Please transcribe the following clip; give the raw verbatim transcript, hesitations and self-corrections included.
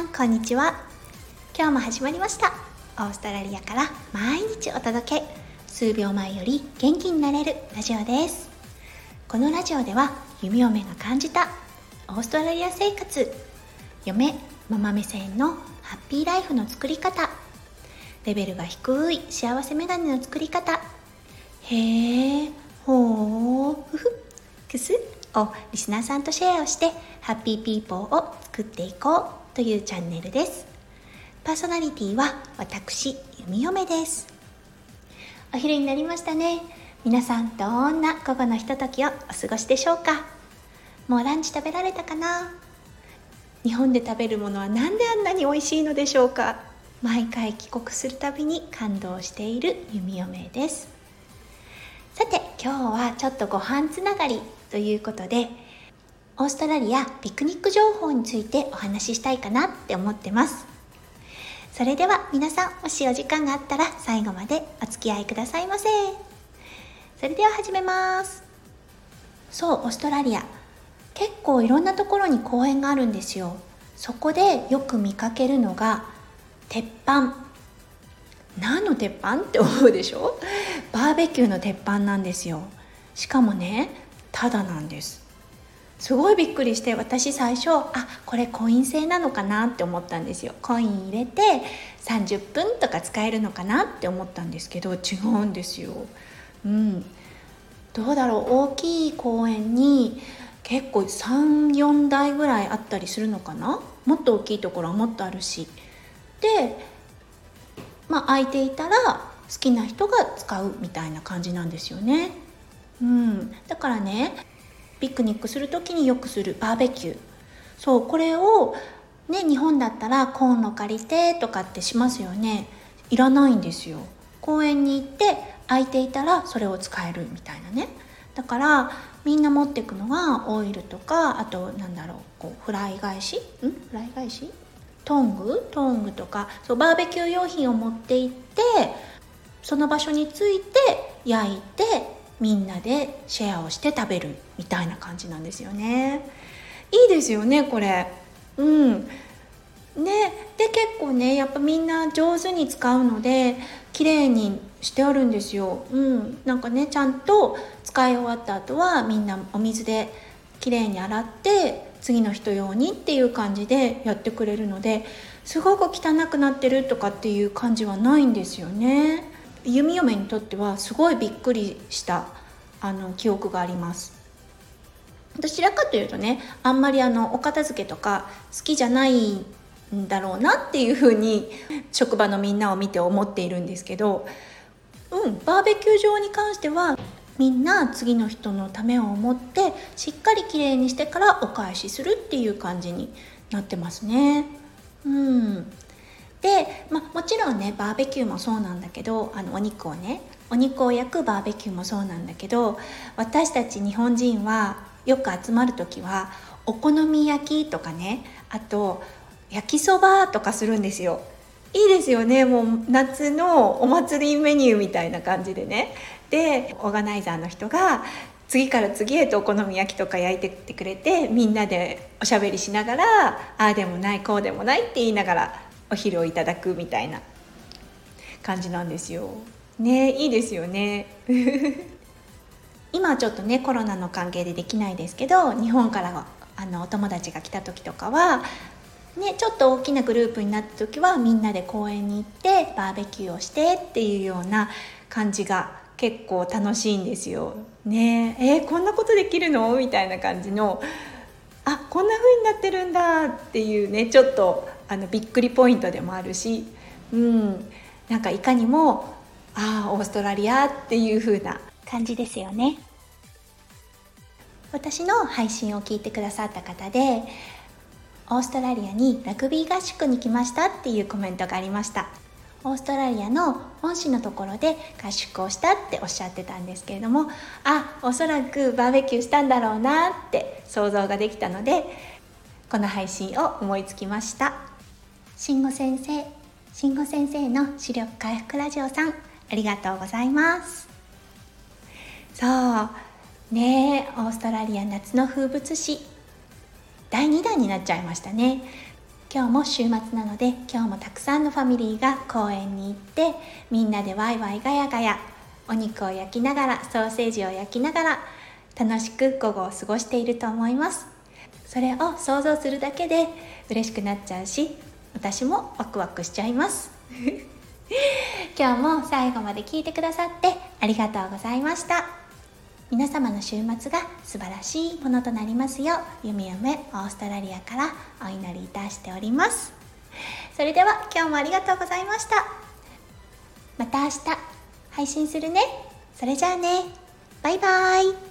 さんこんにちは。今日も始まりました。オーストラリアから毎日お届け、数秒前より元気になれるラジオです。このラジオでは弓嫁が感じたオーストラリア生活、嫁・ママ目線のハッピーライフの作り方、レベルが低い幸せメガネの作り方、へーほーふふくすをリスナーさんとシェアをしてハッピーピーポーを作っていこうというチャンネルです。パーソナリティは私、弓嫁です。お昼になりましたね。皆さんどんな午後のひとときをお過ごしでしょうか。もうランチ食べられたかな。日本で食べるものはなんであんなに美味しいのでしょうか。毎回帰国するたびに感動している弓嫁です。さて今日はちょっとご飯つながりということで、オーストラリアピクニック情報についてお話ししたいかなって思ってます。それでは皆さん、もしお時間があったら最後までお付き合いくださいませ。それでは始めます。そう、オーストラリア結構いろんなところに公園があるんですよ。そこでよく見かけるのが鉄板。何の鉄板って思うでしょ。バーベキューの鉄板なんですよ。しかもね、ただなんです。すごいびっくりして、私最初、あ、これコイン制なのかなって思ったんですよ。コイン入れてさんじゅっぷんとか使えるのかなって思ったんですけど、違うんですよ。うん、どうだろう、大きい公園に結構さん、よんだいぐらいあったりするのかな。もっと大きいところはもっとあるし、で、まあ、空いていたら好きな人が使うみたいな感じなんですよね。うん、だからね、ピクニックする時によくするバーベキュー、そう、これを、ね、日本だったらコンロ借りてとかってしますよね。いらないんですよ。公園に行って空いていたらそれを使えるみたいなね。だからみんな持ってくのがオイルとか、あとなんだろう、こうフライ返しんフライ返しトングトングとか、そう、バーベキュー用品を持って行って、その場所について焼いてみんなでシェアをして食べるみたいな感じなんですよね。いいですよねこれ。うんね、で結構ね、やっぱみんな上手に使うので綺麗にしてあるんですよ。うん、なんかね、ちゃんと使い終わった後はみんなお水で綺麗に洗って、次の人用にっていう感じでやってくれるので、すごく汚くなってるとかっていう感じはないんですよね。弓嫁にとってはすごいびっくりしたあの記憶があります。どちらかというとね、あんまりあのお片付けとか好きじゃないんだろうなっていうふうに職場のみんなを見て思っているんですけど、うん、バーベキュー場に関してはみんな次の人のためを思ってしっかりきれいにしてからお返しするっていう感じになってますね。うんで、まあ、もちろんね、バーベキューもそうなんだけど、あのお肉をね、お肉を焼くバーベキューもそうなんだけど、私たち日本人はよく集まるときはお好み焼きとかね、あと焼きそばとかするんですよ。いいですよね、もう夏のお祭りメニューみたいな感じでね。で、オーガナイザーの人が次から次へとお好み焼きとか焼いてってくれて、みんなでおしゃべりしながら、ああでもないこうでもないって言いながらお昼をいただくみたいな感じなんですよね。いいですよね今はちょっとね、コロナの関係でできないですけど、日本からあのお友達が来た時とかはね、ちょっと大きなグループになった時はみんなで公園に行ってバーベキューをしてっていうような感じが結構楽しいんですよね。えー、こんなことできるのみたいな感じの、あ、こんな風になってるんだっていうね、ちょっとあのびっくりポイントでもあるし、うん、なんかいかにも、ああオーストラリアっていう風な感じですよね。私の配信を聞いてくださった方で、オーストラリアにラグビー合宿に来ましたっていうコメントがありました。オーストラリアの本市のところで合宿をしたっておっしゃってたんですけれども、あ、おそらくバーベキューしたんだろうなって想像ができたので、この配信を思いつきました。慎吾先生、慎吾先生の視力回復ラジオさん、ありがとうございます。そうね、オーストラリア夏の風物詩だいにだんになっちゃいましたね。今日も週末なので、今日もたくさんのファミリーが公園に行ってみんなでワイワイガヤガヤ、お肉を焼きながら、ソーセージを焼きながら楽しく午後を過ごしていると思います。それを想像するだけで嬉しくなっちゃうし、私もワクワクしちゃいます今日も最後まで聞いてくださってありがとうございました。皆様の週末が素晴らしいものとなりますよう、ゆめゆめオーストラリアからお祈りいたしております。それでは今日もありがとうございました。また明日配信するね。それじゃあね、バイバイ。